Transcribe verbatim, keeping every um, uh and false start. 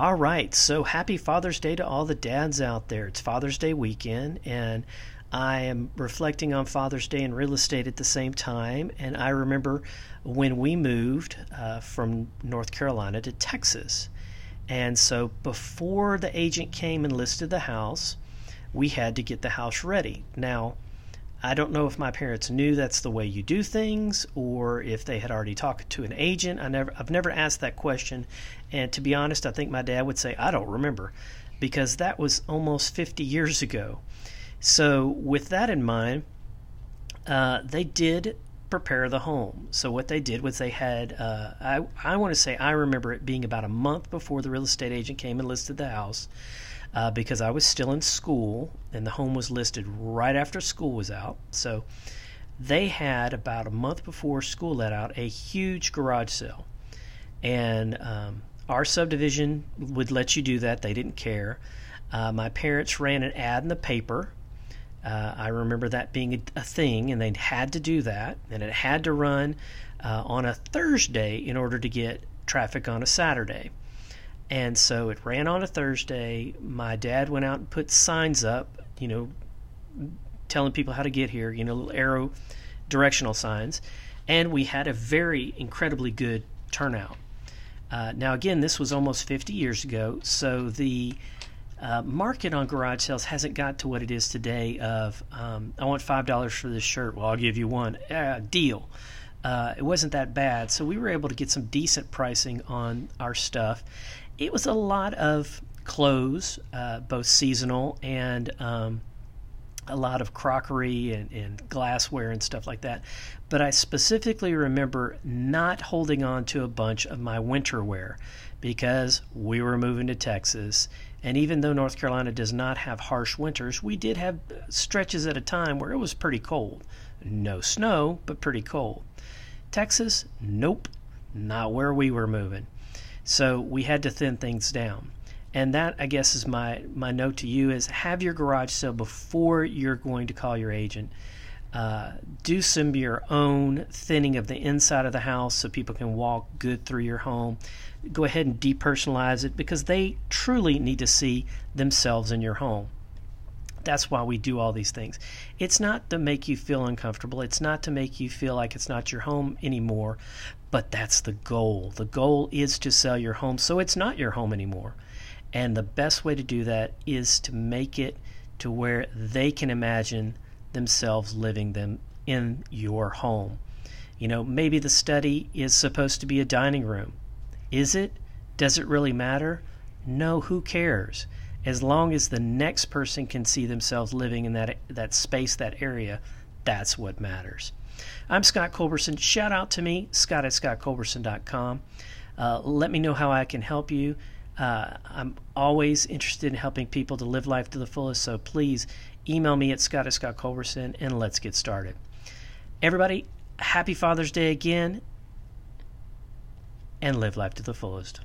All right, so happy Father's Day to all the dads out there. It's Father's Day weekend, and I am reflecting on Father's Day and real estate at the same time. And I remember when we moved uh, from North Carolina to Texas. And so before the agent came and listed the house, we had to get the house ready. Now, I don't know if my parents knew that's the way you do things or if they had already talked to an agent. I never, I've never asked that question. And to be honest, I think my dad would say, I don't remember, because that was almost fifty years ago. So with that in mind, uh, they did prepare the home. So what they did was they had, uh, I, I want to say I remember it being about a month before the real estate agent came and listed the house. Uh, because I was still in school and the home was listed right after school was out. So they had, about a month before school let out, a huge garage sale. And um, our subdivision would let you do that. They didn't care. Uh, my parents ran an ad in the paper. Uh, I remember that being a, a thing, and they had to do that. And it had to run uh, on a Thursday in order to get traffic on a Saturday. And so it ran on a Thursday. My dad went out and put signs up, you know, telling people how to get here, you know, little arrow directional signs. And we had a very incredibly good turnout. Uh, now, again, this was almost fifty years ago. So the uh, market on garage sales hasn't got to what it is today of, um, I want five dollars for this shirt. Well, I'll give you one. Uh, deal. Uh, it wasn't that bad. So we were able to get some decent pricing on our stuff. It was a lot of clothes, uh, both seasonal and um, a lot of crockery and, and glassware and stuff like that. But I specifically remember not holding on to a bunch of my winter wear because we were moving to Texas. And even though North Carolina does not have harsh winters, we did have stretches at a time where it was pretty cold. No snow, but pretty cold. Texas, nope, not where we were moving. So we had to thin things down. And that, I guess, is my, my note to you is have your garage sale before you're going to call your agent. Uh, do some of your own thinning of the inside of the house so people can walk good through your home. Go ahead and depersonalize it because they truly need to see themselves in your home. That's why we do all these things. It's not to make you feel uncomfortable. It's not to make you feel like it's not your home anymore, but that's the goal. The goal is to sell your home so it's not your home anymore. And the best way to do that is to make it to where they can imagine themselves living them in your home. You know, maybe the study is supposed to be a dining room. Is it? Does it really matter? No, who cares? As long as the next person can see themselves living in that that space, that area, that's what matters. I'm Scott Culberson. Shout out to me, Scott at scott culberson dot com. Uh, let me know how I can help you. Uh, I'm always interested in helping people to live life to the fullest, so please email me at scott at scottculberson, and let's get started. Everybody, happy Father's Day again, and live life to the fullest.